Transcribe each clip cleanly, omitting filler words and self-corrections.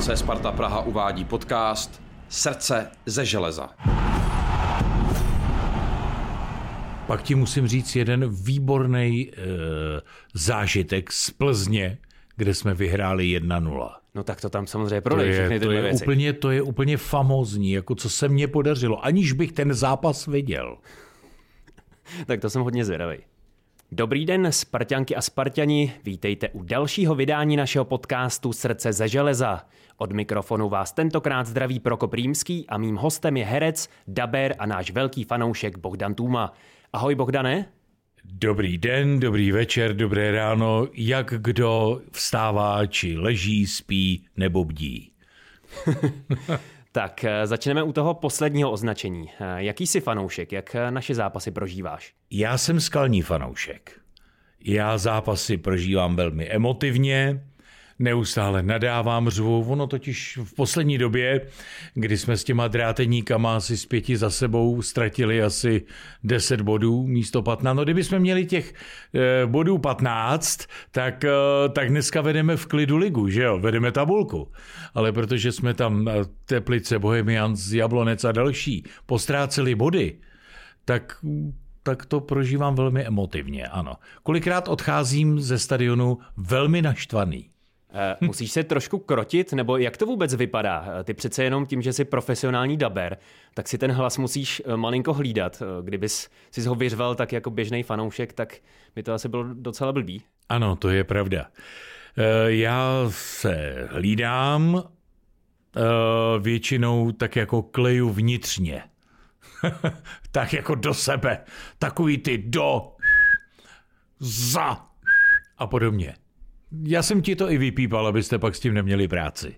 Hradce Sparta Praha uvádí podcast Srdce ze železa. Pak ti musím říct jeden výborný zážitek z Plzně, kde jsme vyhráli 1-0. No tak to tam samozřejmě prodají všechny tyhle věci. To je úplně famózní, jako co se mně podařilo, aniž bych ten zápas viděl. Tak to jsem hodně zvědavý. Dobrý den, Sparťanky a Sparťani, vítejte u dalšího vydání našeho podcastu Srdce ze železa. Od mikrofonu vás tentokrát zdraví Prokop Rímský a mým hostem je herec, dabér a náš velký fanoušek Bohdan Tůma. Ahoj Bohdane. Dobrý den, dobrý večer, dobré ráno, jak kdo vstává, či leží, spí nebo bdí. Tak, začneme u toho posledního označení. Jaký jsi fanoušek? Jak naše zápasy prožíváš? Já jsem skalní fanoušek. Já zápasy prožívám velmi emotivně, neustále nadávám, řvu. Ono totiž v poslední době, kdy jsme s těma dráteníkama asi z 5 za sebou ztratili asi 10 bodů místo 15. No kdybychom měli těch bodů 15, tak dneska vedeme v klidu ligu, že jo? Vedeme tabulku. Ale protože jsme tam Teplice, Bohemians, Jablonec a další postráceli body, tak to prožívám velmi emotivně, ano. Kolikrát odcházím ze stadionu velmi naštvaný. Musíš se trošku krotit, nebo jak to vůbec vypadá? Ty přece jenom tím, že jsi profesionální dabér, tak si ten hlas musíš malinko hlídat. Kdybys si ho vyřval tak jako běžný fanoušek, tak by to asi bylo docela blbý. Ano, to je pravda. Já se hlídám většinou tak jako kleju vnitřně. Tak jako do sebe. Takový ty do, za a podobně. Já jsem ti to i vypípal, abyste pak s tím neměli práci.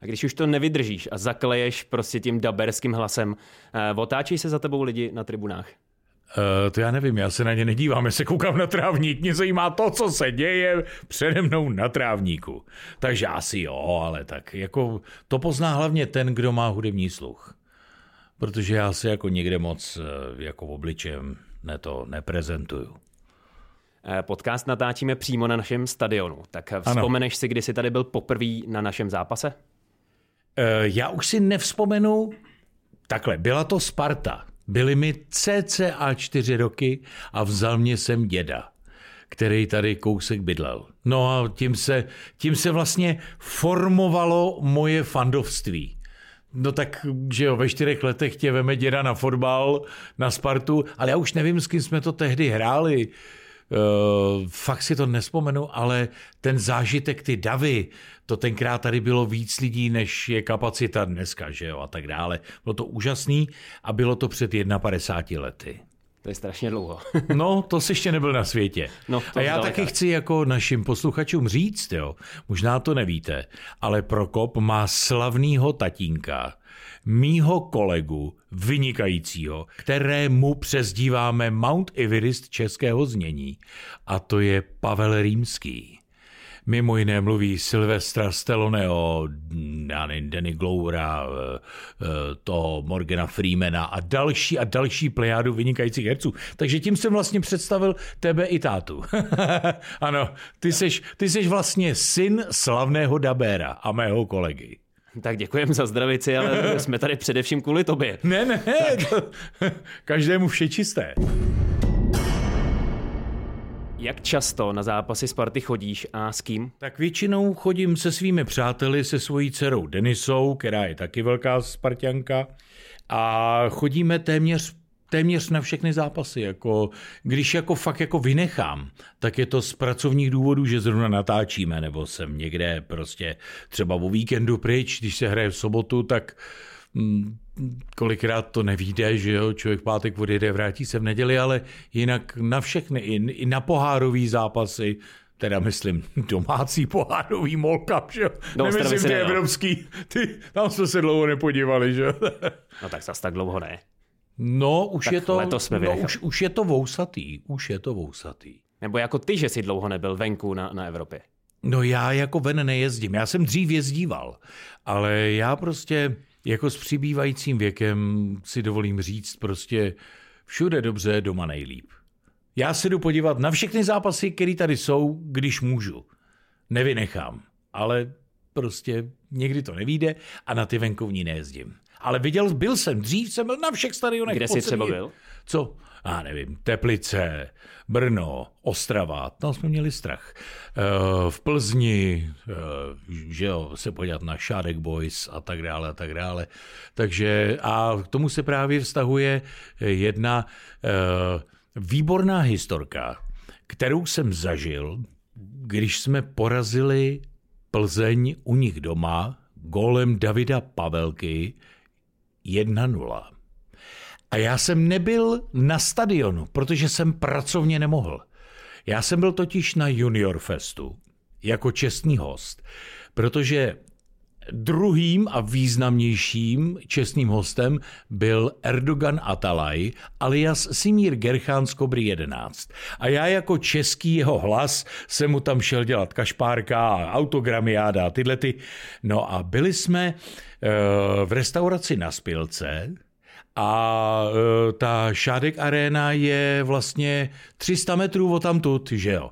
A když už to nevydržíš a zakleješ prostě tím daberským hlasem, otáčí se za tebou lidi na tribunách? To já nevím, já se na ně nedívám, já se koukám na trávník, mě zajímá to, co se děje přede mnou na trávníku. Takže asi jo, ale tak jako to pozná hlavně ten, kdo má hudební sluch. Protože já se jako někde moc jako obličem to neprezentuju. Podcast natáčíme přímo na našem stadionu. Tak vzpomeneš si, kdy jsi tady byl poprvý na našem zápase? Já už si nevzpomenu. Takhle, byla to Sparta. Byly mi cca 4 roky a vzal mě sem děda, který tady kousek bydlel. No a tím se vlastně formovalo moje fandovství. No tak, že jo, ve 4 letech tě veme děda na fotbal, na Spartu, ale já už nevím, s kým jsme to tehdy hráli. Fakt si to nespomenu, ale ten zážitek, ty davy, to tenkrát tady bylo víc lidí, než je kapacita dneska, že jo, a tak dále. Bylo to úžasný a bylo to před 51 lety. To je strašně dlouho. No, to jsi ještě nebyl na světě. No, a já taky chci jako našim posluchačům říct, jo, možná to nevíte, ale Prokop má slavnýho tatínka, mýho kolegu, vynikajícího, kterému přezdíváme Mount Everest českého znění. A to je Pavel Rímský. Mimo jiné mluví Sylvestra Steloneo, Danny Gloura, toho Morgana Freemana a další plejádu vynikajících herců. Takže tím jsem vlastně představil tebe i tátu. Ano, ty seš vlastně syn slavného dabéra a mého kolegy. Tak děkujem za zdravici, ale jsme tady především kvůli tobě. Ne, to... Každému vše čisté. Jak často na zápasy Sparty chodíš a s kým? Tak většinou chodím se svými přáteli, se svojí dcerou Denisou, která je taky velká Sparťanka, a chodíme téměř na všechny zápasy. Jako, když jako fakt jako vynechám, tak je to z pracovních důvodů, že zrovna natáčíme, nebo jsem někde prostě třeba o víkendu pryč, když se hraje v sobotu, tak kolikrát to nevíde, že jo, člověk v pátek odjede, vrátí se v neděli, ale jinak na všechny, i na pohárové zápasy, teda myslím domácí pohárový molkap, že jo, nemyslím ty evropský, tam jsme se dlouho nepodívali, že jo. No tak zase tak dlouho ne. No, už je to vousatý. Nebo jako ty, že jsi dlouho nebyl venku na Evropě. No já jako ven nejezdím, já jsem dřív jezdíval, ale já prostě jako s přibývajícím věkem si dovolím říct prostě všude dobře, doma nejlíp. Já se jdu podívat na všechny zápasy, které tady jsou, když můžu. Nevynechám, ale prostě někdy to nevíde a na ty venkovní nejezdím. Ale byl jsem, dřív jsem byl na všech stadionech. Kde jsi třeba byl? Co? Já nevím, Teplice, Brno, Ostrava, tam jsme měli strach. V Plzni, že jo, se podívat na Šádek Boys a tak dále a tak dále. Takže a k tomu se právě vztahuje jedna výborná historka, kterou jsem zažil, když jsme porazili Plzeň u nich doma gólem Davida Pavelky 1-0. A já jsem nebyl na stadionu, protože jsem pracovně nemohl. Já jsem byl totiž na Juniorfestu jako čestný host, protože druhým a významnějším čestným hostem byl Erdoğan Atalay alias Simír Gerchán z Kobry 11. A já jako český jeho hlas jsem mu tam šel dělat kašpárka a autogramiáda a tyhle ty. No a byli jsme v restauraci na Spilce a ta Šádek Arena je vlastně 300 metrů odtamtud, že jo.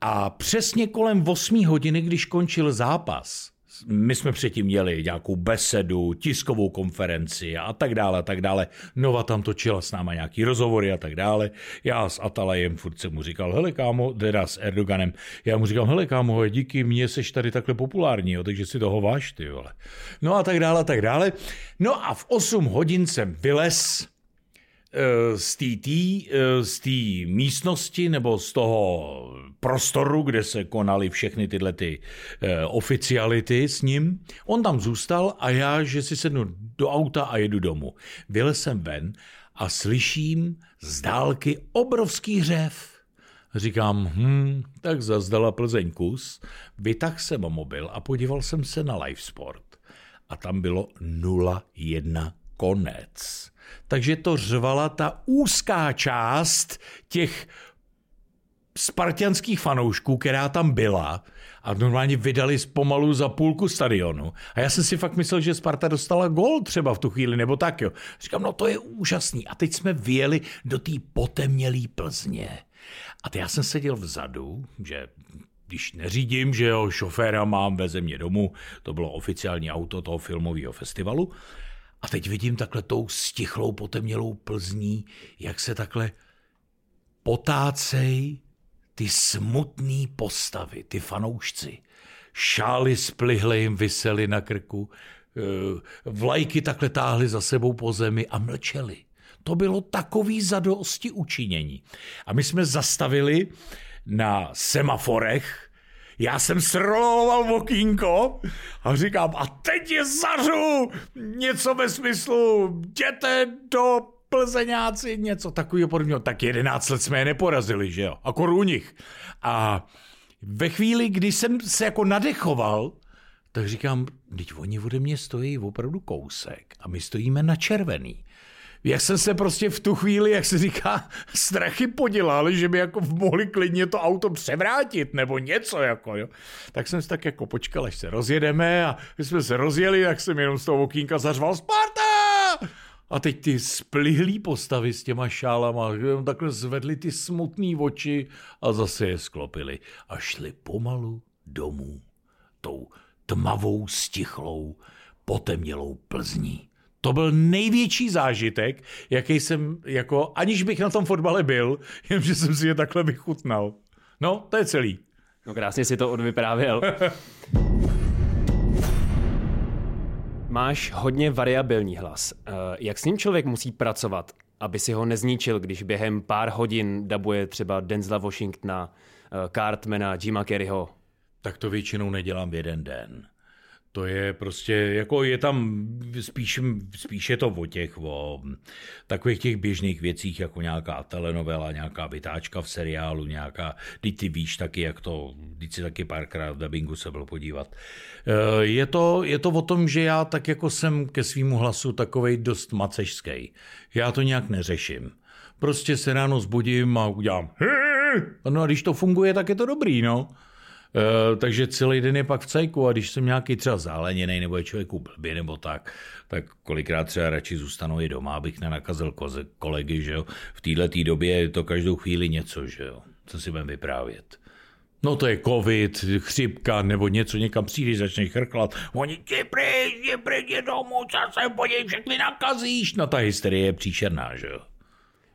A přesně kolem 8 hodiny, když končil zápas, my jsme předtím měli nějakou besedu, tiskovou konferenci a tak dále, a tak dále. Nova tam točila s náma nějaký rozhovory a tak dále. Já s Atalajem furt jsem mu říkal, hele kámo, teda s Erdoganem, já mu říkal, hele kámo, díky mně seš tady takhle populární, jo, takže si toho váš, ty vole. No a tak dále, a tak dále. No a v 8 hodin jsem vylez z té místnosti nebo z toho prostoru, kde se konaly všechny tyhle ty oficiality s ním. On tam zůstal a já, že si sednu do auta a jedu domů. Vylez jsem ven a slyším z dálky obrovský řev. Říkám, tak zazdala Plzeň kus. Vytáhl jsem mobil a podíval jsem se na LiveSport. A tam bylo 0-1 konec. Takže to řvala ta úzká část těch spartianských fanoušků, která tam byla a normálně vydali pomalu za půlku stadionu. A já jsem si fakt myslel, že Sparta dostala gól třeba v tu chvíli, nebo tak jo. Říkám, no to je úžasný. A teď jsme vyjeli do té potemnělý Plzně. A já jsem seděl vzadu, že když neřídím, že jo, šoféra mám, veze mě domů, to bylo oficiální auto toho filmového festivalu. A teď vidím takhle tou stichlou, potemnělou Plzní, jak se takhle potácej ty smutný postavy, ty fanoušci. Šály splihle jim visely na krku, vlajky takhle táhly za sebou po zemi a mlčeli. To bylo takový zadosti učinění. A my jsme zastavili na semaforech. Já jsem sroloval okýnko a říkám, a teď je zařu něco ve smyslu, jděte do Plzeňáci, něco takového podobného. Tak 11 let jsme je neporazili, že jo, akor u nich. A ve chvíli, kdy jsem se jako nadechoval, tak říkám, teď oni ode mě stojí opravdu kousek a my stojíme na červený. Jak jsem se prostě v tu chvíli, jak se říká, strachy podělal, že by jako mohli klidně to auto převrátit nebo něco jako, jo. Tak jsem si tak jako počkal, až se rozjedeme a když jsme se rozjeli, tak jsem jenom z toho okýnka zařval Sparta! A teď ty splihlý postavy s těma šálama, takhle zvedli ty smutný oči a zase je sklopili a šli pomalu domů tou tmavou, stichlou, potemnělou Plzní. To byl největší zážitek, jaký jsem, jako, aniž bych na tom fotbale byl, jenže jsem si je takhle vychutnal. No, to je celý. No krásně si to odvyprávěl. Máš hodně variabilní hlas. Jak s ním člověk musí pracovat, aby si ho nezničil, když během pár hodin dabuje třeba Denzela Washingtona, Cartmana, Jima Carreyho? Tak to většinou nedělám v jeden den. To je prostě, jako je tam spíše to o takových těch běžných věcích, jako nějaká telenovela, nějaká vytáčka v seriálu, nějaká, teď ty víš taky, jak to, teď si taky párkrát v dabingu se byl podívat. Je to o tom, že já tak jako jsem ke svýmu hlasu takovej dost macešský. Já to nějak neřeším. Prostě se ráno zbudím a udělám no a když to funguje, tak je to dobrý, no. Takže celý den je pak v cajku a když jsem nějaký třeba záleněnej nebo je člověku blbě nebo tak kolikrát třeba radši zůstanu i doma, abych nenakazil kolegy, že jo. V této době je to každou chvíli něco, že jo, co si budem vyprávět. No to je covid, chřipka nebo něco, někam přijdeš, začneš chrklat. Oni ti pryč, je domů, časem po něj všechny nakazíš. No ta hysterie je příšerná, že jo?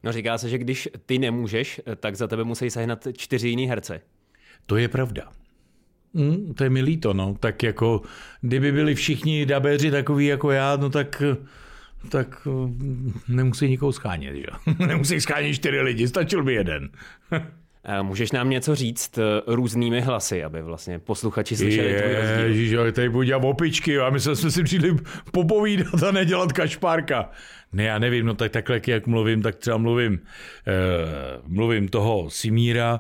No říká se, že když ty nemůžeš, tak za tebe musí sehnat 4 jiný herce. To je pravda. To je mi líto, no. Tak jako, kdyby byli všichni dabeři takový jako já, no tak nemusí nikoho schánět, že jo? Nemusí schánět 4 lidi, stačil by jeden. Můžeš nám něco říct různými hlasy, aby vlastně posluchači slyšeli tvůj rozdíl? Ježiš, tady budu dělat opičky a my jsme si přijeli popovídat a nedělat kašpárka. Ne, já nevím, no tak takhle, jak mluvím, tak třeba mluvím toho Simíra,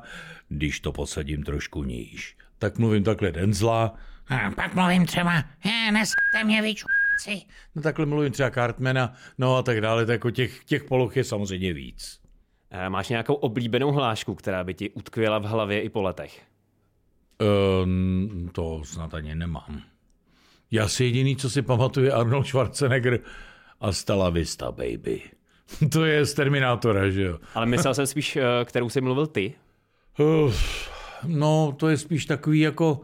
když to posadím trošku níž. Tak mluvím takhle Denzla. A pak mluvím třeba, nešte mě vyčuci. No takhle mluvím třeba Cartmana, no a tak dále, tak jako těch poloh je samozřejmě víc. Máš nějakou oblíbenou hlášku, která by ti utkvěla v hlavě i po letech? To snad ani nemám. Já si jediný, co si pamatuju, Arnold Schwarzenegger a Hasta la vista, baby. To je z Terminátora, že jo? Ale myslel jsem spíš, kterou jsi mluvil ty? No, to je spíš takový jako...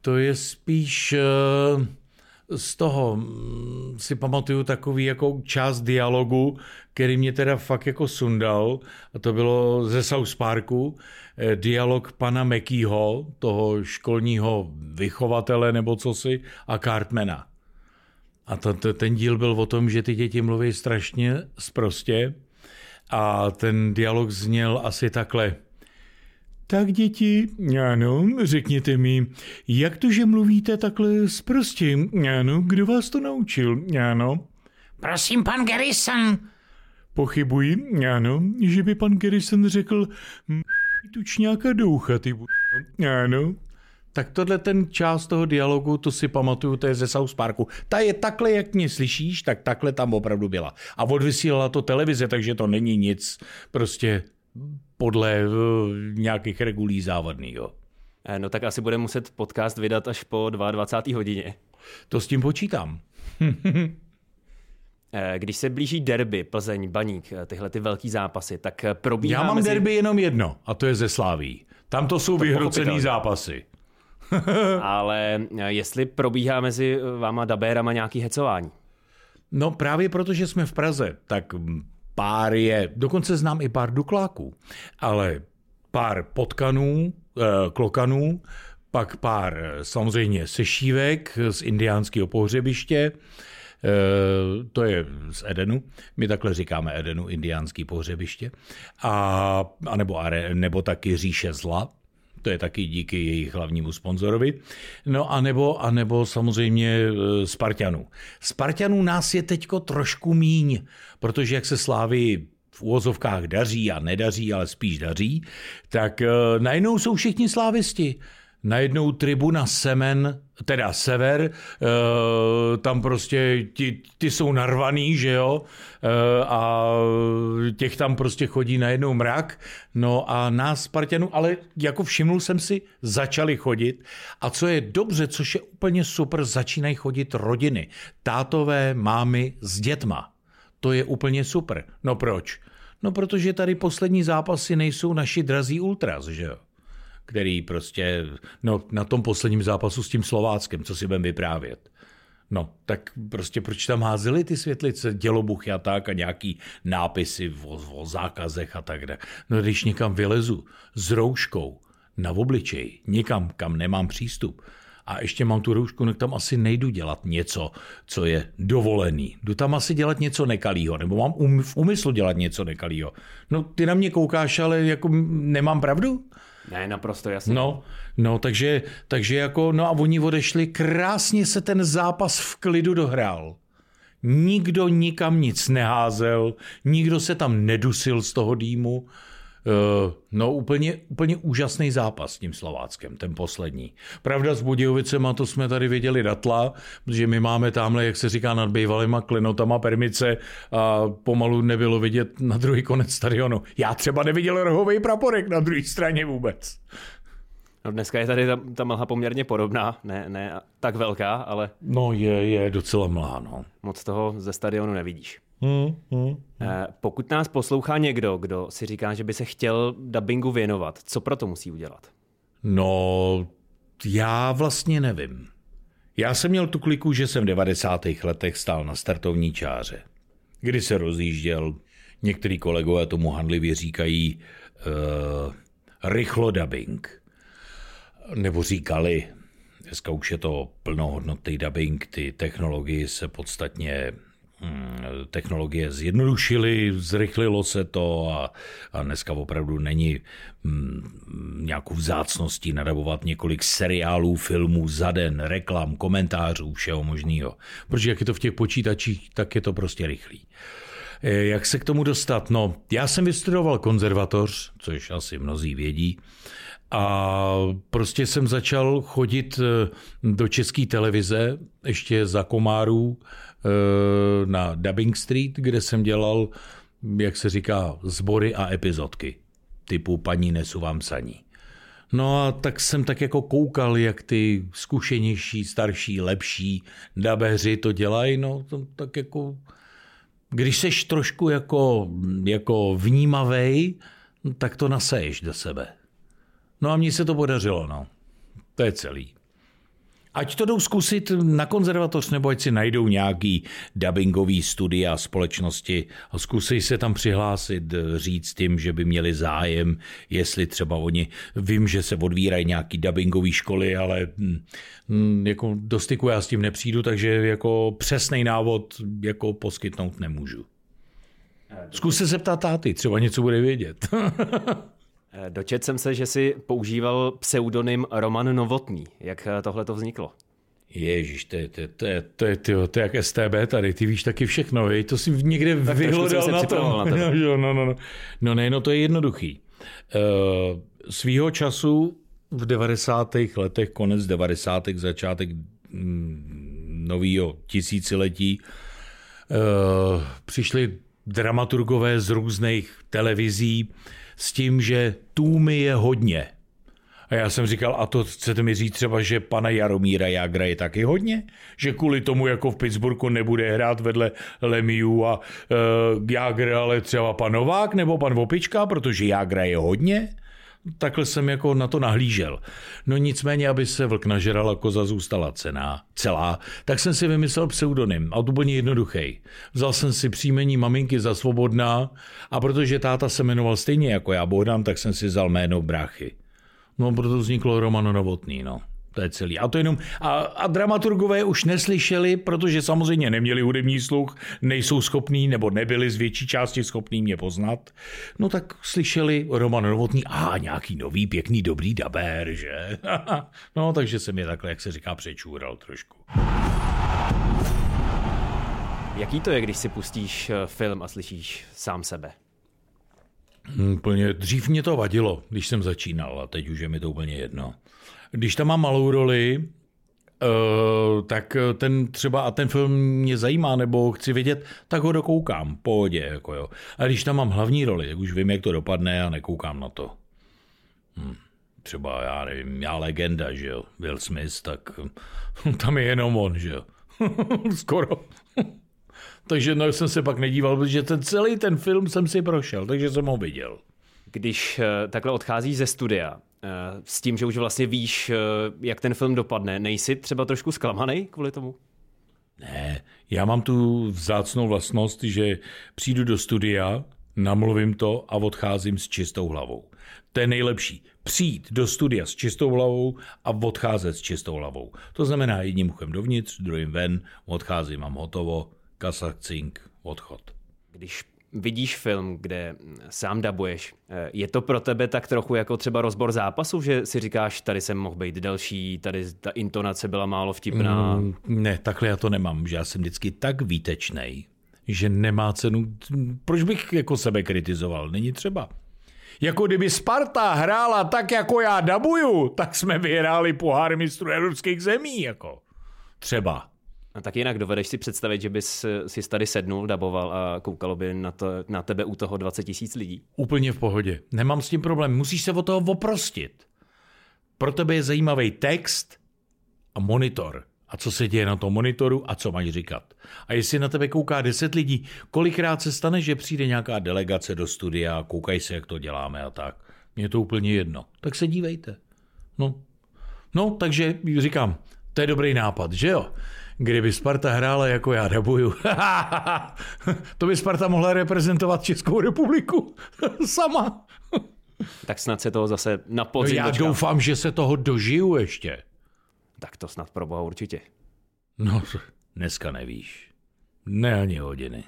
To je spíš... Z toho si pamatuju takový jako část dialogu, který mě teda fakt jako sundal, a to bylo ze South Parku, dialog pana Mackeyho, toho školního vychovatele nebo cosi, a Cartmana. A ten díl byl o tom, že ty děti mluví strašně sprostě a ten dialog zněl asi takhle. Tak děti, ano, řekněte mi, jak to, že mluvíte takhle sprostě, ano, kdo vás to naučil, ano? Prosím, pan Garrison. Pochybuji, ano, že by pan Garrison řekl, tučňáka doucha, ty ano. Tak tohle ten část toho dialogu, to si pamatuju, to je ze South Parku. Ta je takhle, jak mě slyšíš, tak takhle tam opravdu byla. A odvysílala to televize, takže to není nic, prostě... podle nějakých regulí závadnýho. No tak asi bude muset podcast vydat až po 22. hodině. To s tím počítám. Když se blíží derby, Plzeň, Baník, tyhle ty velký zápasy, tak probíhá... Já mám derby jenom jedno, a to je ze Slaví. Tam to jsou vyhrocený zápasy. Ale jestli probíhá mezi váma dabérama nějaký hecování? No právě protože jsme v Praze, tak... Pár je, dokonce znám i pár dukláků, ale pár potkanů, klokanů, pak pár samozřejmě sešívek z indiánského pohřebiště, to je z Edenu, my takhle říkáme Edenu, indiánský pohřebiště, nebo taky říše zla, to je taky díky jejich hlavnímu sponzorovi, no a nebo samozřejmě Spartanů. Spartanů nás je teďko trošku míň, protože jak se Slávy v úvozovkách daří a nedaří, ale spíš daří, tak najednou jsou všichni slávisti. Najednou tribuna sever, tam prostě ty jsou narvaný, že jo, a těch tam prostě chodí najednou mrak, no a nás Spartanů, ale jako všiml jsem si, začali chodit a co je dobře, což je úplně super, začínají chodit rodiny, tátové, mámy s dětma, to je úplně super, no proč? No protože tady poslední zápasy nejsou naši drazí ultras, že jo. Který prostě, no na tom posledním zápasu s tím Slováckem, co si budem vyprávět. No, tak prostě proč tam házeli ty světlice, dělobuchy a tak a nějaký nápisy o zákazech a tak dále. No když někam vylezu s rouškou na obličej, někam, kam nemám přístup a ještě mám tu roušku, tak tam asi nejdu dělat něco, co je dovolený. Jdu tam asi dělat něco nekalýho, nebo mám v úmyslu dělat něco nekalýho. No ty na mě koukáš, ale jako nemám pravdu? Ne, naprosto jasně. No, takže jako, no a oni odešli, krásně se ten zápas v klidu dohrál. Nikdo nikam nic neházel, nikdo se tam nedusil z toho dýmu. No úplně úžasný zápas s tím Slováckem, ten poslední. Pravda s Budějovicema, to jsme tady viděli datla, protože my máme tamhle, jak se říká, nad bývalýma klenotama permice a pomalu nebylo vidět na druhý konec stadionu. Já třeba neviděl rohový praporek na druhé straně vůbec. No dneska je tady ta mlha poměrně podobná, ne tak velká, ale... No je docela mlha, no. Moc toho ze stadionu nevidíš. Pokud nás poslouchá někdo, kdo si říká, že by se chtěl dabingu věnovat, co proto musí udělat? No, já vlastně nevím. Já jsem měl tu kliku, že jsem v 90. letech stál na startovní čáře. Kdy se rozjížděl, některý kolegové tomu handlivě říkají rychlo dubbing. Nebo říkali, dneska už je to plnohodnotný dubbing, ty technologie se podstatně... Technologie zjednodušily, zrychlilo se to a dneska opravdu není nějakou vzácností nadabovat několik seriálů, filmů za den, reklam, komentářů, všeho možného. Protože jak je to v těch počítačích, tak je to prostě rychlý. Jak se k tomu dostat? No, já jsem vystudoval konzervatoř, což asi mnozí vědí, a prostě jsem začal chodit do České televize, ještě za komárů, na Dubbing Street, kde jsem dělal, jak se říká, sbory a epizodky, typu paní nesu vám saní. No a tak jsem tak jako koukal, jak ty zkušenější, starší, lepší dabeři to dělají, no tak jako... Když seš trošku jako vnímavej, tak to naseješ do sebe. No a mně se to podařilo, no. To je celý. Ať to jdou zkusit na konzervatoř, nebo ať si najdou nějaký dubbingový studia společnosti a zkusej se tam přihlásit, říct tím, že by měli zájem, jestli třeba oni, vím, že se odvírají nějaký dubbingový školy, ale jako do styku já s tím nepřijdu, takže jako přesnej návod jako poskytnout nemůžu. Zkuste se ptát táty, třeba něco bude vědět. Dočetl jsem se, že jsi používal pseudonym Roman Novotný. Jak tohle to vzniklo? Ježíš, to je jak STB tady, ty víš taky všechno, jej? To si někde vyhlodal na to. No, to je jednoduchý. Svýho času v 90. letech, konec 90. začátek nového tisíciletí přišli dramaturgové z různých televizí s tím, že Tůmy je hodně. A já jsem říkal, a to chcete mi říct třeba, že pana Jaromíra Jágra je taky hodně? Že kvůli tomu jako v Pittsburghu nebude hrát vedle Lemieux a Jágr, ale třeba pan Novák nebo pan Vopička, protože Jágra je hodně? Takhle jsem jako na to nahlížel. No nicméně, aby se vlk nažral, koza zůstala celá, tak jsem si vymyslel pseudonym a úplně jednoduchý. Vzal jsem si příjmení maminky za Svobodná a protože táta se jmenoval stejně jako já Bohdan, tak jsem si vzal jméno bráchy. No proto vzniklo Roman Novotný, no. To je celý. A to jenom a dramaturgové už neslyšeli, protože samozřejmě neměli hudební sluch, nejsou schopní nebo nebyli z větší části schopní mě poznat. No tak slyšeli Roman Novotný, nějaký nový, pěkný, dobrý dabér, že? No takže jsem je takhle, jak se říká, přečůral trošku. Jaký to je, když si pustíš film a slyšíš sám sebe? Úplně, dřív mě to vadilo, když jsem začínal a teď už je mi to úplně jedno. Když tam mám malou roli, tak ten třeba a ten film mě zajímá nebo chci vidět, tak ho dokoukám, pohodě, jako jo. A když tam mám hlavní roli, už vím, jak to dopadne a nekoukám na to. Třeba já nevím, já Legenda, že jo, Bill Smith, tak tam je jenom on, že jo. Skoro. Takže no, jsem se pak nedíval, protože celý ten film jsem si prošel, takže jsem ho viděl. Když takhle odcházíš ze studia, s tím, že už vlastně víš, jak ten film dopadne, nejsi třeba trošku zklamanej kvůli tomu? Ne, já mám tu vzácnou vlastnost, že přijdu do studia, namluvím to a odcházím s čistou hlavou. To je nejlepší. Přijít do studia s čistou hlavou a odcházet s čistou hlavou. To znamená jedním uchem dovnitř, druhým ven, odcházím, mám hotovo, kasa, cink, odchod. Když vidíš film, kde sám dabuješ, je to pro tebe tak trochu jako třeba rozbor zápasu, že si říkáš, tady jsem mohl být delší, tady ta intonace byla málo vtipná? Ne, takhle já to nemám, že já jsem vždycky tak výtečnej, že nemá cenu, proč bych jako sebe kritizoval, není třeba. Jako kdyby Sparta hrála tak, jako já dabuju, tak jsme vyhráli pohár mistrů evropských zemí, jako třeba. A tak jinak dovedeš si představit, že bys si tady sednul, daboval a koukalo by na tebe u toho 20 000 lidí? Úplně v pohodě. Nemám s tím problém. Musíš se od toho oprostit. Pro tebe je zajímavý text a monitor. A co se děje na tom monitoru a co máš říkat. A jestli na tebe kouká 10 lidí, kolikrát se stane, že přijde nějaká delegace do studia a koukají se, jak to děláme a tak. Mně je to úplně jedno. Tak se dívejte. No, takže říkám, to je dobrý nápad, že jo? Kdyby Sparta hrála, jako já dabuju, to by Sparta mohla reprezentovat Českou republiku sama. Tak snad se toho zase na podzim dočkám. Já doufám, že se toho dožiju ještě. Tak to snad pro boha určitě. No, dneska nevíš. Ne ani hodiny.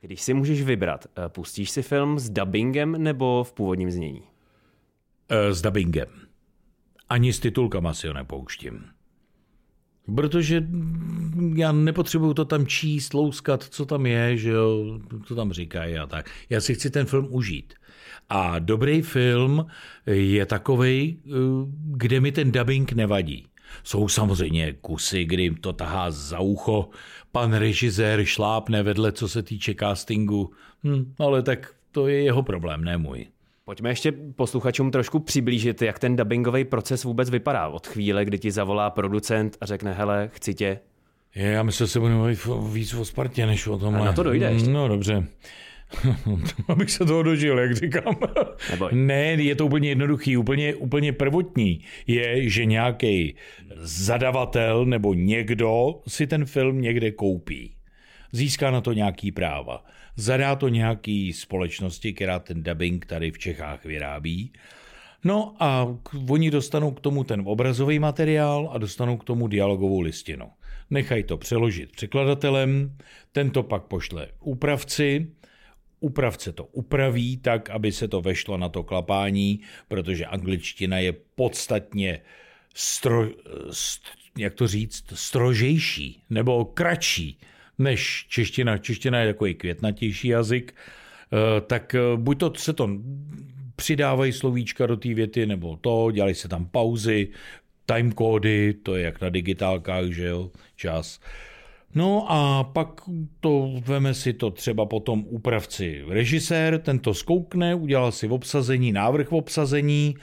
Když si můžeš vybrat, pustíš si film s dabingem nebo v původním znění? S dabingem. Ani s titulkama si ho nepouštím. Protože já nepotřebuju to tam číst, louskat, co tam je, že jo, co tam říkají a tak. Já si chci ten film užít. A dobrý film je takovej, kde mi ten dabing nevadí. Jsou samozřejmě kusy, kdy to tahá za ucho, pan režisér šlápne vedle, co se týče castingu, ale tak to je jeho problém, ne můj. Pojďme ještě posluchačům trošku přiblížit, jak ten dabingový proces vůbec vypadá od chvíle, kdy ti zavolá producent a řekne, hele, chci tě. Já myslím, že se budu mluvit víc o Spartě, než o tomhle. A na to dojdeš. No dobře. Abych se toho dožil, jak říkám. Neboj. Ne, je to úplně jednoduchý. Úplně prvotní je, že nějaký zadavatel nebo někdo si ten film někde koupí. Získá na to nějaký práva. Zadá to nějaký společnosti, která ten dabing tady v Čechách vyrábí. No a oni dostanou k tomu ten obrazový materiál a dostanou k tomu dialogovou listinu. Nechají to přeložit překladatelem, ten to pak pošle úpravci, úpravce to upraví tak, aby se to vešlo na to klapání, protože angličtina je podstatně strožejší nebo kratší než čeština. Čeština je takový květnatější jazyk, tak buď to se to přidávají slovíčka do té věty, nebo to, dělají se tam pauzy, timekódy, to je jak na digitálkách, že jo, čas. No a pak to veme si to třeba potom úpravci režisér, ten to zkoukne, udělá si obsazení, návrh v obsazení,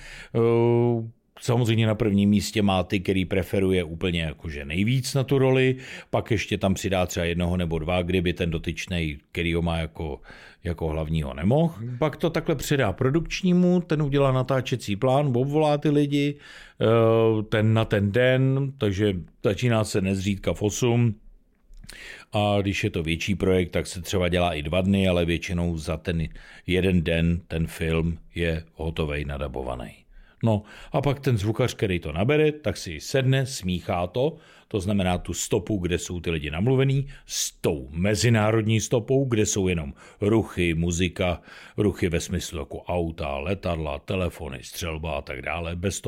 samozřejmě na prvním místě má ty, který preferuje úplně jakože nejvíc na tu roli, pak ještě tam přidá třeba jednoho nebo dva, kdyby ten dotyčnej, který ho má jako hlavního nemohl. Pak to takhle předá produkčnímu, ten udělá natáčecí plán, obvolá ty lidi, ten na ten den, takže začíná se nezřídka v 8. A když je to větší projekt, tak se třeba dělá i 2 dny, ale většinou za ten jeden den ten film je hotovej, nadabovaný. No a pak ten zvukař, který to nabere, tak si sedne, smíchá to znamená tu stopu, kde jsou ty lidi namluvený, s tou mezinárodní stopou, kde jsou jenom ruchy, muzika, ruchy ve smyslu jako auta, letadla, telefony, střelba a tak dále, bez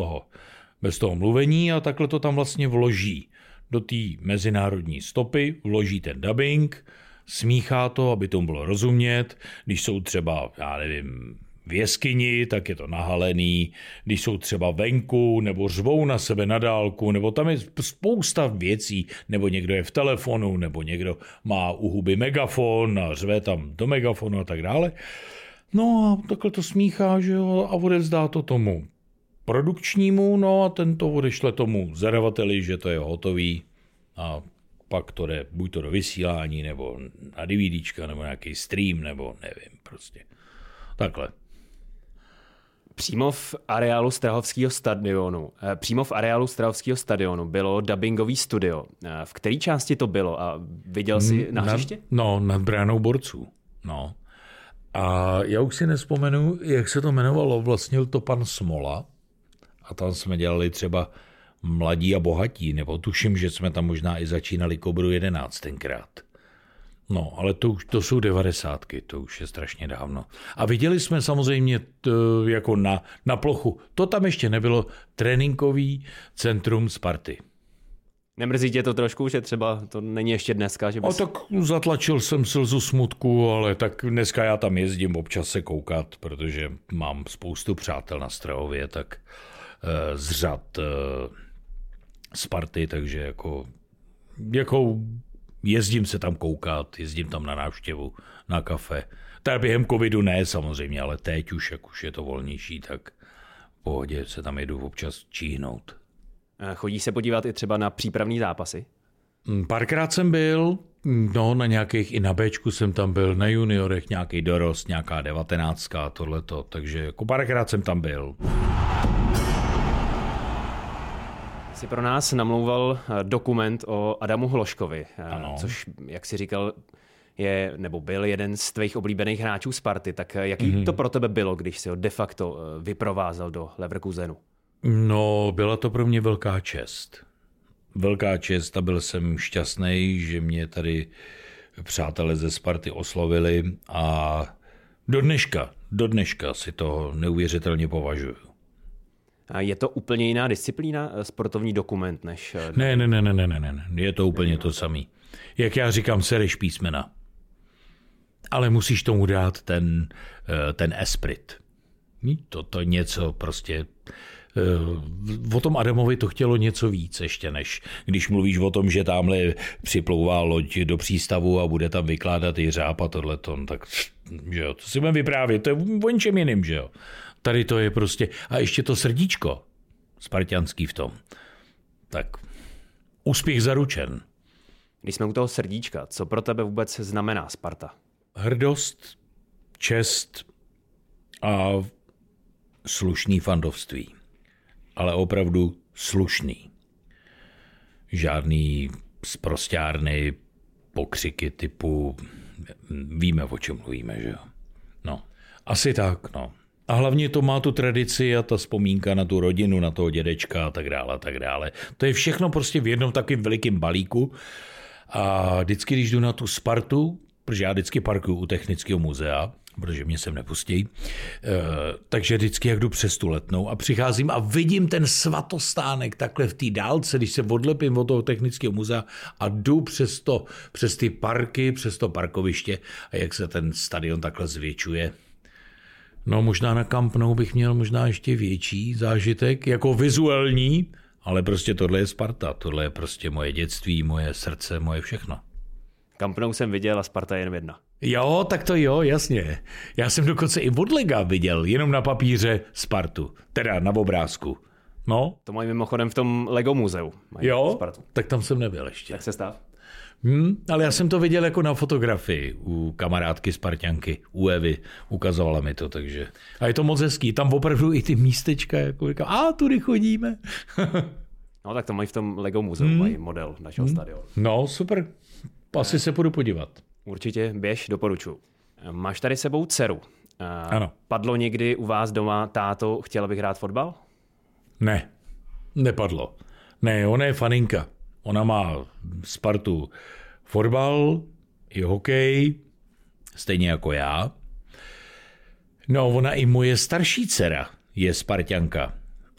toho mluvení a takhle to tam vlastně vloží. Do té mezinárodní stopy vloží ten dabing, smíchá to, aby tomu bylo rozumět. Když jsou třeba, já nevím, v jeskyni, tak je to nahalený. Když jsou třeba venku, nebo řvou na sebe na dálku, nebo tam je spousta věcí, nebo někdo je v telefonu, nebo někdo má u huby megafon a řve tam do megafonu a tak dále. No a takhle to smíchá, že jo, a odevzdá to tomu produkčnímu, no a ten to odešle tomu zadavateli, že to je hotový a pak to jde buď to do vysílání, nebo na DVDčka, nebo nějaký stream, nebo nevím, prostě takhle. Přímo v areálu Strahovského stadionu. Bylo dabingový studio. V které části to bylo? A viděl jsi náhřiště? No, nad bránou Borců. No. A já už si nespomenu, jak se to jmenovalo. Vlastnil to pan Smola. A tam jsme dělali třeba Mladí a bohatí, nebo tuším, že jsme tam možná i začínali Kobru 11 tenkrát. No, ale to jsou 90, to už je strašně dávno. A viděli jsme samozřejmě jako na plochu. To tam ještě nebylo tréninkový centrum Sparty. Nemrzí tě to trošku, že třeba to není ještě dneska? Že bys... A tak zatlačil jsem slzu smutku, ale tak dneska já tam jezdím občas se koukat, protože mám spoustu přátel na Strahově, tak... z řad Sparty, takže jako jezdím se tam koukat, jezdím tam na návštěvu, na kafe. Tak během covidu ne samozřejmě, ale teď už, jak už je to volnější, tak v pohodě se tam jedu občas číhnout. Chodí se podívat i třeba na přípravné zápasy? Párkrát jsem byl, no na nějakých, i na Bčku jsem tam byl, na juniorech nějaký dorost, nějaká 19 a tohleto, takže jako párkrát jsem tam byl. si pro nás namlouval dokument o Adamu Hloškovi, ano, což, jak si říkal, je, nebo byl jeden z tvých oblíbených hráčů Sparty. Tak jaký to pro tebe bylo, když si ho de facto vyprovázal do Leverkusenu? No, byla to pro mě velká čest. Velká čest a byl jsem šťastný, že mě tady přátelé ze Sparty oslovili a do dneška si to neuvěřitelně považuju. A je to úplně jiná disciplína, sportovní dokument, než... Ne, je to úplně to samý. Jak já říkám, sereš písmena. Ale musíš tomu dát ten esprit. To něco prostě... O tom Adamovi to chtělo něco víc ještě, než když mluvíš o tom, že tamhle připlouvá loď do přístavu a bude tam vykládat Jiřáb a tohleton, tak že jo, to si budeme vyprávět, to je o ničem jiným, že jo. Tady to je prostě, a ještě to srdíčko spartianský v tom, tak úspěch zaručen. Když jsme u toho srdíčka, co pro tebe vůbec znamená Sparta? Hrdost, čest a slušný fandovství. Ale opravdu slušný. Žádný sprosťárny pokřiky typu víme, o čem mluvíme, že jo? No, asi tak, no. A hlavně to má tu tradici a ta vzpomínka na tu rodinu, na toho dědečka a tak dále. To je všechno prostě v jednom takovým velikým balíku a vždycky, když jdu na tu Spartu, protože já vždycky parkuju u Technického muzea, protože mě sem nepustí, takže vždycky jak jdu přes tu Letnou a přicházím a vidím ten svatostánek takhle v té dálce, když se odlepím od toho Technického muzea a jdu přes ty parky, přes to parkoviště a jak se ten stadion takhle zvětšuje. No možná na Camp Nou bych měl možná ještě větší zážitek, jako vizuální, ale prostě tohle je Sparta, tohle je prostě moje dětství, moje srdce, moje všechno. Camp Nou jsem viděl a Sparta jen jedna. Jo, tak to jo, jasně. Já jsem dokonce i od Lega viděl, jenom na papíře Spartu, teda na obrázku. No. To mají mimochodem v tom Lego muzeu. Jo, Spartu. Tak tam jsem nebyl ještě. Tak se stav. Ale já jsem to viděl jako na fotografii u kamarádky Spartanky, u Evy, ukazovala mi to, takže. A je to moc hezký, tam opravdu i ty místečka, jako říkám, a tudy chodíme. No tak to mají v tom Lego muzeu, mají model našeho stadionu. No, super. Asi se půjdu podívat. Určitě, běž, doporučuji. Máš tady sebou dceru. Ano. Padlo někdy u vás doma, táto, chtěla bych hrát fotbal? Ne, nepadlo. Ne, ona je faninka. Ona má Spartu fotbal i hokej, stejně jako já. No, ona i moje starší dcera je Spartanka.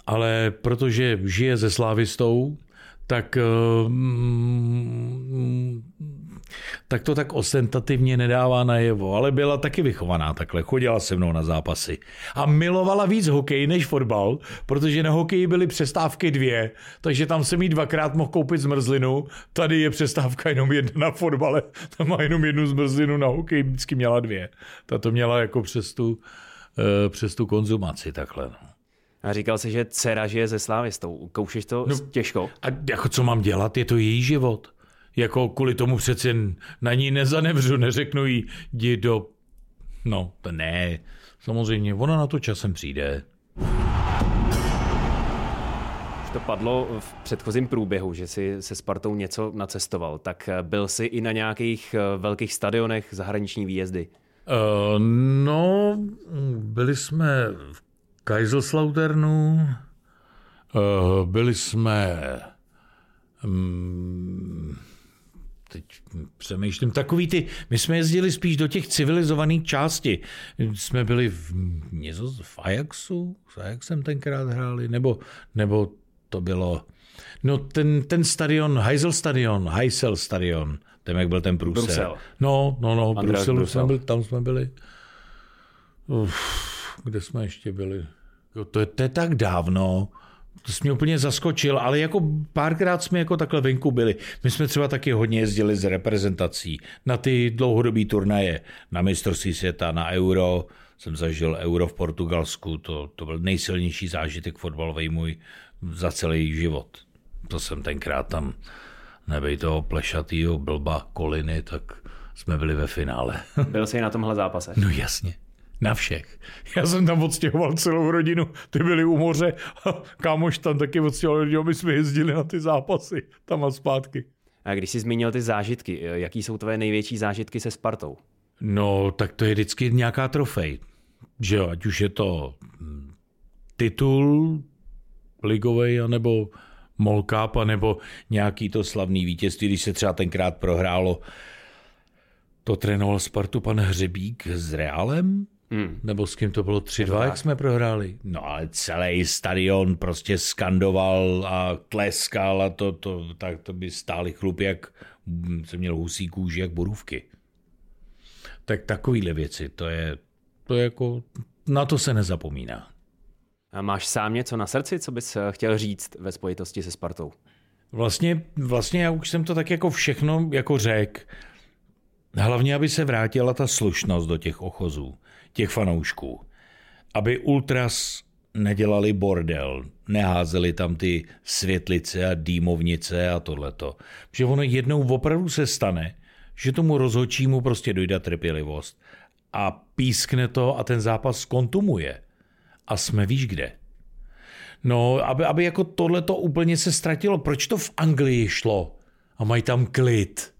Ale protože žije se slávistou, tak to tak ostentativně nedává najevo, ale byla taky vychovaná takhle, chodila se mnou na zápasy a milovala víc hokej než fotbal, protože na hokeji byly přestávky 2, takže tam jsem jí 2krát mohl koupit zmrzlinu, tady je přestávka jenom 1 na fotbale, tam má jenom 1 zmrzlinu, na hokeji vždycky měla 2, ta to měla jako přes tu konzumaci takhle. A říkal jsi, že dcera žije se slávistou. Koušeš to těžko? A jako co mám dělat? Je to její život. Jako kvůli tomu přeci na ní nezanevřu, neřeknu jí, jdi do... No, to ne. Samozřejmě, ona na to časem přijde. Už to padlo v předchozím průběhu, že jsi se Spartou něco nacestoval. Tak byl jsi i na nějakých velkých stadionech, zahraniční výjezdy? No, byli jsme... Kaiserslauternu, byli jsme, teď přemýšlím, my jsme jezdili spíš do těch civilizovaných částí. Jsme byli v Ajaxu, s Ajaxem tenkrát hráli, nebo to bylo, no ten stadion, Heysel stadion, tam jak byl ten Brusel. No, Brusel. Tam jsme byli. Kde jsme ještě byli? Jo, to je tak dávno. To jsi mě úplně zaskočil, ale jako párkrát jsme jako takhle venku byli. My jsme třeba taky hodně jezdili z reprezentací na ty dlouhodobý turnaje. Na mistrovství světa, na Euro. Jsem zažil Euro v Portugalsku. To byl nejsilnější zážitek fotbalový můj za celý život. To jsem tenkrát tam, nebej toho plešatýho blba Koliny, tak jsme byli ve finále. Byl jsi na tomhle zápase? No jasně. Na všech. Já jsem tam odstěhoval celou rodinu, ty byli u moře, kámoš tam taky odstěhoval, jo, my jsme jezdili na ty zápasy tam a zpátky. A když jsi zmínil ty zážitky, jaký jsou tvoje největší zážitky se Spartou? No, tak to je vždycky nějaká trofej, že jo, ať už je to titul ligovej, anebo MOL Cup, anebo nějaký to slavný vítězství, když se třeba tenkrát prohrálo. To trénoval Spartu pan Hřebík s Reálem? Nebo s kým to bylo 3-2, jak jsme prohráli? No ale celý stadion prostě skandoval a tleskal a tak to by stáli chlup, jak jsem měl husí kůži, jak borůvky. Tak takovýhle věci, to je jako, na to se nezapomíná. A máš sám něco na srdci, co bys chtěl říct ve spojitosti se Spartou? Vlastně já už jsem to tak jako všechno jako řekl. Hlavně, aby se vrátila ta slušnost do těch ochozů, těch fanoušků. Aby ultras nedělali bordel, neházeli tam ty světlice a dýmovnice a tohleto. Protože ono jednou opravdu se stane, že tomu rozhodčímu prostě dojde trpělivost a pískne to a ten zápas kontumuje. A jsme víš kde. No, aby jako tohleto úplně se ztratilo. Proč to v Anglii šlo? A mají tam klid.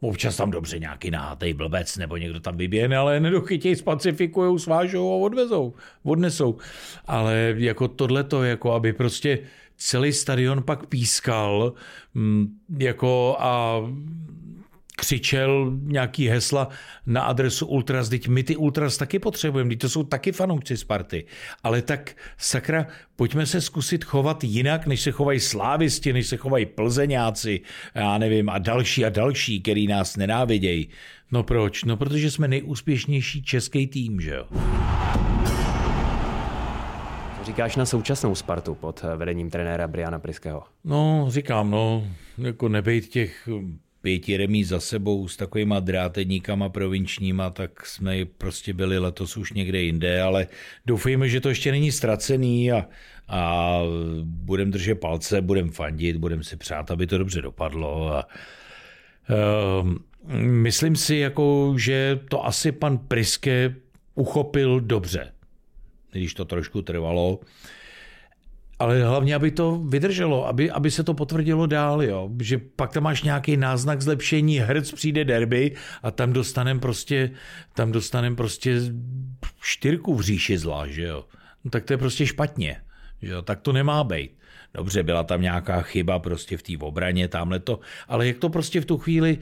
Občas tam dobře nějaký nahatej blbec nebo někdo tam vyběhne, ale nedochytěj, spacifikujou, svážou a odnesou. Ale jako tohleto, jako aby prostě celý stadion pak pískal jako a křičel nějaký hesla na adresu ultras, teď my ty ultras taky potřebujeme, teď to jsou taky fanoušci Sparty, ale tak sakra, pojďme se zkusit chovat jinak, než se chovají slávisti, než se chovají plzeňáci, já nevím, a další, který nás nenávidějí. No proč? No protože jsme nejúspěšnější český tým, že jo? Říkáš na současnou Spartu pod vedením trenéra Briana Pryského? No, říkám, jako nebejt těch 5 remíz za sebou s takovýma dráteníkama provinčníma, tak jsme prostě byli letos už někde jinde, ale doufejme, že to ještě není ztracený a budem držet palce, budem fandit, budem si přát, aby to dobře dopadlo. Myslím si, jako, že to asi pan Pryské uchopil dobře, když to trošku trvalo. Ale hlavně, aby to vydrželo, aby se to potvrdilo dál, jo. Že pak tam máš nějaký náznak zlepšení, herc přijde derby a tam dostaneme prostě, čtyřku v říši zla, že jo. No, tak to je prostě špatně, že jo. Tak to nemá být. Dobře, byla tam nějaká chyba prostě v té obraně, tamhle to, ale jak to prostě v tu chvíli,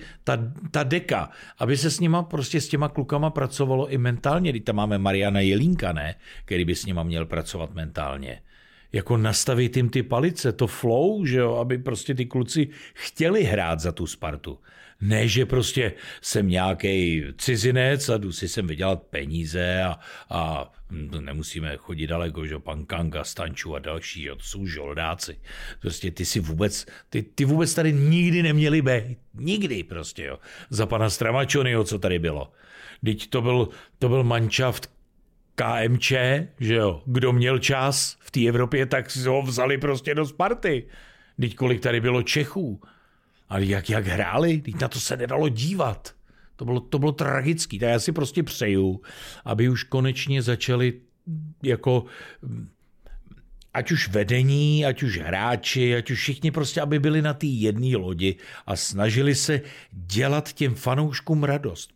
ta deka, aby se s nima, prostě s těma klukama pracovalo i mentálně, když tam máme Mariana Jelínka, ne, který by s nima měl pracovat mentálně. Jako nastavit jim ty palice, to flow, že jo, aby prostě ty kluci chtěli hrát za tu Spartu. Ne, že prostě jsem nějaký cizinec a jdu si sem vydělat peníze a nemusíme chodit daleko, že pan Kanga, Stanču a další, jo, to jsou žoldáci. Prostě ty vůbec tady nikdy neměli být. Nikdy prostě, jo. Za pana Stramačonyho, co tady bylo. Vždyť to byl manšaft KMČ, že jo, kdo měl čas v té Evropě, tak ho vzali prostě do Sparty. Teď kolik tady bylo Čechů. Ale jak hráli, teď na to se nedalo dívat. To bylo tragický. Tak já si prostě přeju, aby už konečně začali jako ať už vedení, ať už hráči, ať už všichni prostě, aby byli na té jedné lodi a snažili se dělat těm fanouškům radost,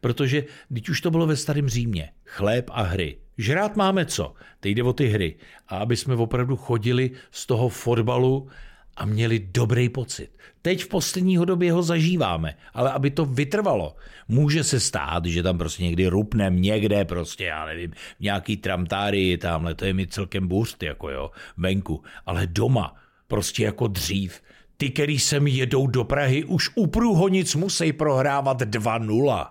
protože teď už to bylo ve starém Římě, chléb a hry. Žrát máme co, teď jde o ty hry. A aby jsme opravdu chodili z toho fotbalu a měli dobrý pocit. Teď v posledního době ho zažíváme, ale aby to vytrvalo. Může se stát, že tam prostě někdy rupnem někde prostě, já nevím, nějaký tramtárii tamhle, to je mi celkem bůřt, jako jo, venku, ale doma, prostě jako dřív. Ty, který sem jedou do Prahy, už u Průhonic musí prohrávat 2-0.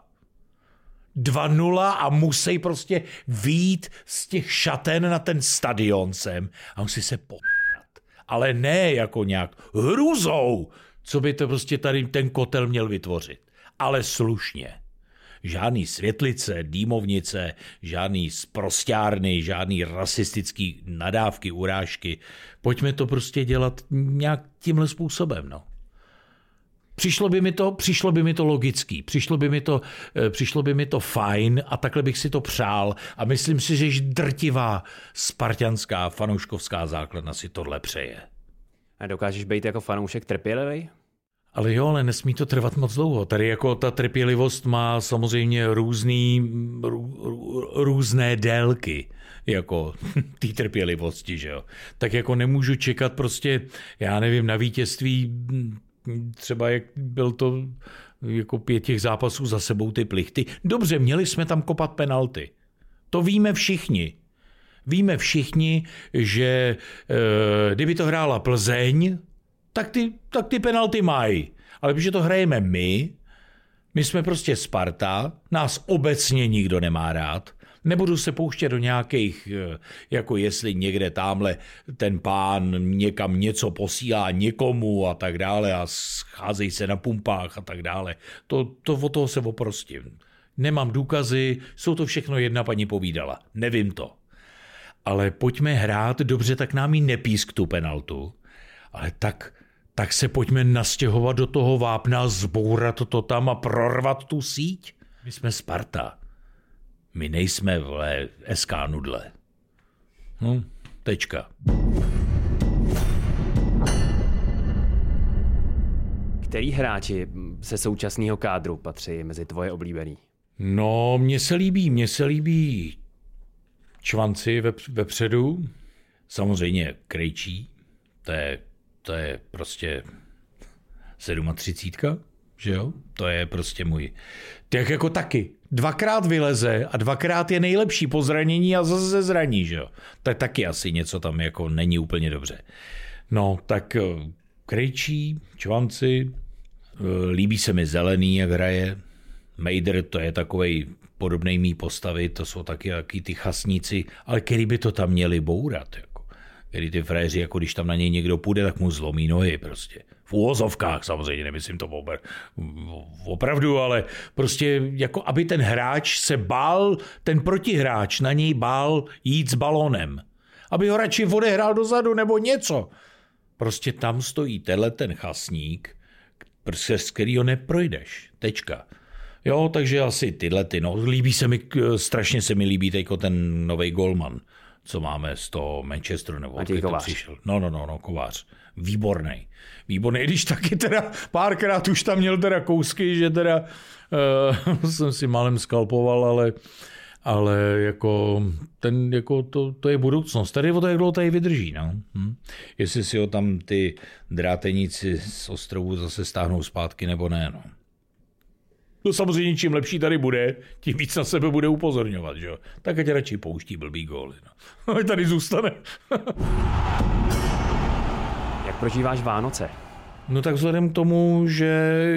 2-0 a musí prostě vyjít z těch šaten na ten stadion sem a musí se ale ne jako nějak hrůzou, co by to prostě tady ten kotel měl vytvořit. Ale slušně. Žádný světlice, dýmovnice, žádný sprosťárny, žádný rasistický nadávky, urážky. Pojďme to prostě dělat nějak tímhle způsobem, no. Přišlo by mi to logický, přišlo by mi to fajn a takhle bych si to přál a myslím si, že drtivá spartanská fanouškovská základna si tohle přeje. A dokážeš být jako fanoušek trpělivý? Ale jo, ale nesmí to trvat moc dlouho. Tady jako ta trpělivost má samozřejmě různé délky jako té trpělivosti, že jo. Tak jako nemůžu čekat prostě, já nevím, na vítězství třeba jak byl to jako 5 zápasů za sebou ty plichty. Dobře, měli jsme tam kopat penalty. To víme všichni. Víme všichni, že kdyby to hrála Plzeň, tak ty penalty mají. Ale protože to hrajeme my jsme prostě Sparta, nás obecně nikdo nemá rád. Nebudu se pouštět do nějakých, jako jestli někde tamhle ten pán někam něco posílá někomu a tak dále a scházejí se na pumpách a tak dále. To od toho se oprostím. Nemám důkazy, jsou to všechno jedna paní povídala. Nevím to. Ale pojďme hrát, dobře, tak nám ji nepísk tu penaltu, ale tak se pojďme nastěhovat do toho vápna, zbourat to tam a prorvat tu síť. My jsme Sparta. My nejsme, vle, SK Nudle. No, tečka. Který hráči ze současného kádru patří mezi tvoje oblíbený? No, mně se líbí Čvanci vepředu. Samozřejmě Krejčí. To je prostě 37, že jo? To je prostě můj. Tak jako taky. 2krát vyleze a 2krát je nejlepší po zranění a zase se zraní, že jo? To je taky asi něco tam jako není úplně dobře. No, tak Krejčí, Čvanci, líbí se mi Zelený, jak hraje. Mejder, to je takovej podobnej mý postavy, to jsou taky ty chasníci, ale který by to tam měli bourat, jako. Kdy ty fréři, jako když tam na něj někdo půjde, tak mu zlomí nohy prostě. V úvozovkách samozřejmě, nemyslím to opravdu, ale prostě jako aby ten hráč se bál, ten protihráč na něj bál jít s balónem. Aby ho radši odehrál dozadu nebo něco. Prostě tam stojí tenhle ten chasník, z kterýho neprojdeš. Tečka. Jo, takže asi tyhle ty, no, strašně se mi líbí teď ten novej golman. Co máme z toho Manchesteru, nebo odkud to přišel. No, Kovář. Výborný, i když taky teda párkrát už tam měl teda kousky, že teda jsem si málem skalpoval, ale jako ten, jako to je budoucnost. Tady o to, jak dlouho tady vydrží, no. Jestli si ho tam ty dráteníci z ostrovů zase stáhnou zpátky, nebo ne, no. No samozřejmě, čím lepší tady bude, tím víc na sebe bude upozorňovat, že jo. Tak ať radši pouští blbý góly, no. Ať tady zůstane. Jak prožíváš Vánoce? No tak vzhledem k tomu, že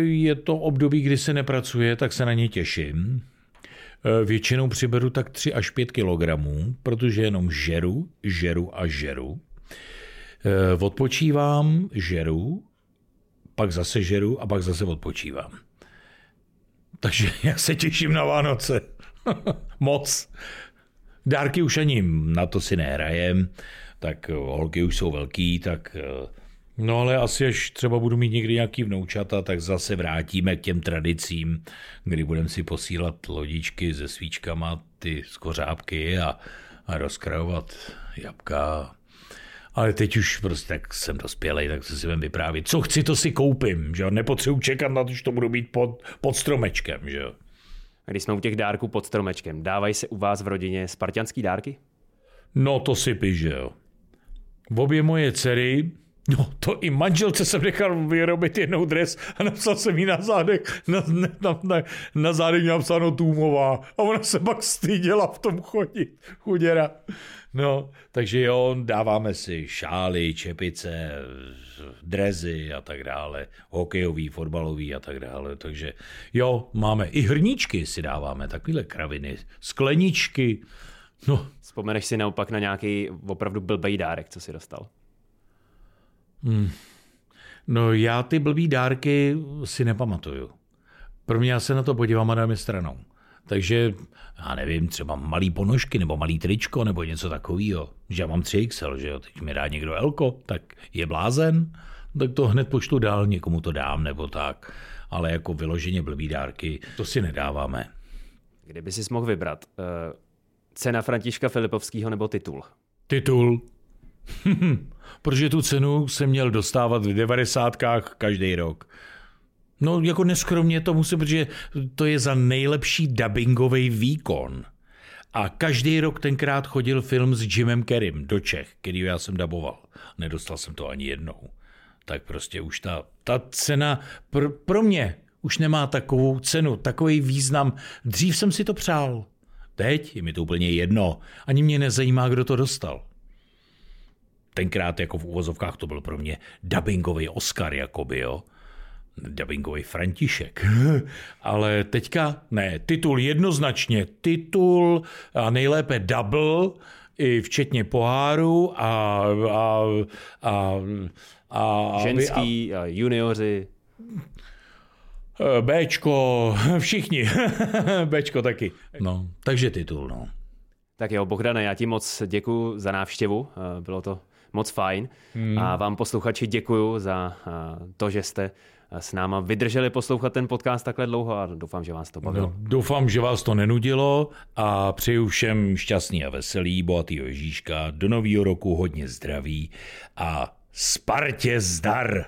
je to období, kdy se nepracuje, tak se na ně těším. Většinou přiberu tak 3 až 5 kilogramů, protože jenom žeru. Odpočívám, žeru, pak zase žeru a pak zase odpočívám. Takže já se těším na Vánoce. Moc. Dárky už ani na to si nehrajem, tak holky už jsou velký, tak no ale asi až třeba budu mít někdy nějaký vnoučata, tak zase vrátíme k těm tradicím, kdy budeme si posílat lodičky se svíčkama, ty skořápky a rozkrajovat jabka. Ale teď už prostě tak jsem dospělej, tak se si budem vyprávět. Co chci, to si koupím, že jo? Nepotřebuji čekat na to, že to budu mít pod stromečkem, že jo? Když jsme u těch dárků pod stromečkem, dávají se u vás v rodině spartanský dárky? No to si píš, že jo. Obě moje dcery, no to i manželce jsem nechal vyrobit jednou dres a napsal jsem jí na zádech, na zádech měla psáno Tůmová a ona se pak styděla v tom chodit, chuděra. No, takže jo, dáváme si šály, čepice, drezy a tak dále, hokejový, fotbalový a tak dále, takže jo, máme i hrníčky si dáváme, takovýhle kraviny, skleničky, no. Vzpomeneš si naopak na nějaký opravdu blbej dárek, co si dostal? No já ty blbý dárky si nepamatuju. Pro mě já se na to podívám a dám je stranou. Takže, já nevím, třeba malý ponožky nebo malý tričko nebo něco takového. Že já mám 3XL, že jo, teď mi dá někdo L-ko, tak je blázen. tak to hned pošlu dál, někomu to dám nebo tak. Ale jako vyloženě blbý dárky, to si nedáváme. Kdyby si mohl vybrat, cena Františka Filipovského nebo titul? Titul. Protože tu cenu jsem měl dostávat v 90kách každý rok. No jako neskromně to musím, protože to je za nejlepší dabingový výkon. A každý rok tenkrát chodil film s Jimem Carreym do Čech, který já jsem daboval. Nedostal jsem to ani jednou. Tak prostě už ta cena pro mě už nemá takovou cenu, takový význam. Dřív jsem si to přál. Teď je mi to úplně jedno. Ani mě nezajímá, kdo to dostal. Tenkrát jako v uvozovkách to byl pro mě dabingový Oscar, jakoby, jo. Dabingový František. Ale teďka ne, titul jednoznačně. Titul a nejlépe double, i včetně poháru a ženský a junioři. Béčko, všichni. Béčko taky. No, takže titul, no. Tak jo, Bohdane, já ti moc děkuju za návštěvu, bylo to moc fajn. A vám posluchači děkuju za to, že jste s náma vydrželi poslouchat ten podcast takhle dlouho a doufám, že vás to bavilo. No, doufám, že vás to nenudilo a přeju všem šťastný a veselý, bohatýho Ježíška, do nového roku hodně zdraví a Spartě zdar!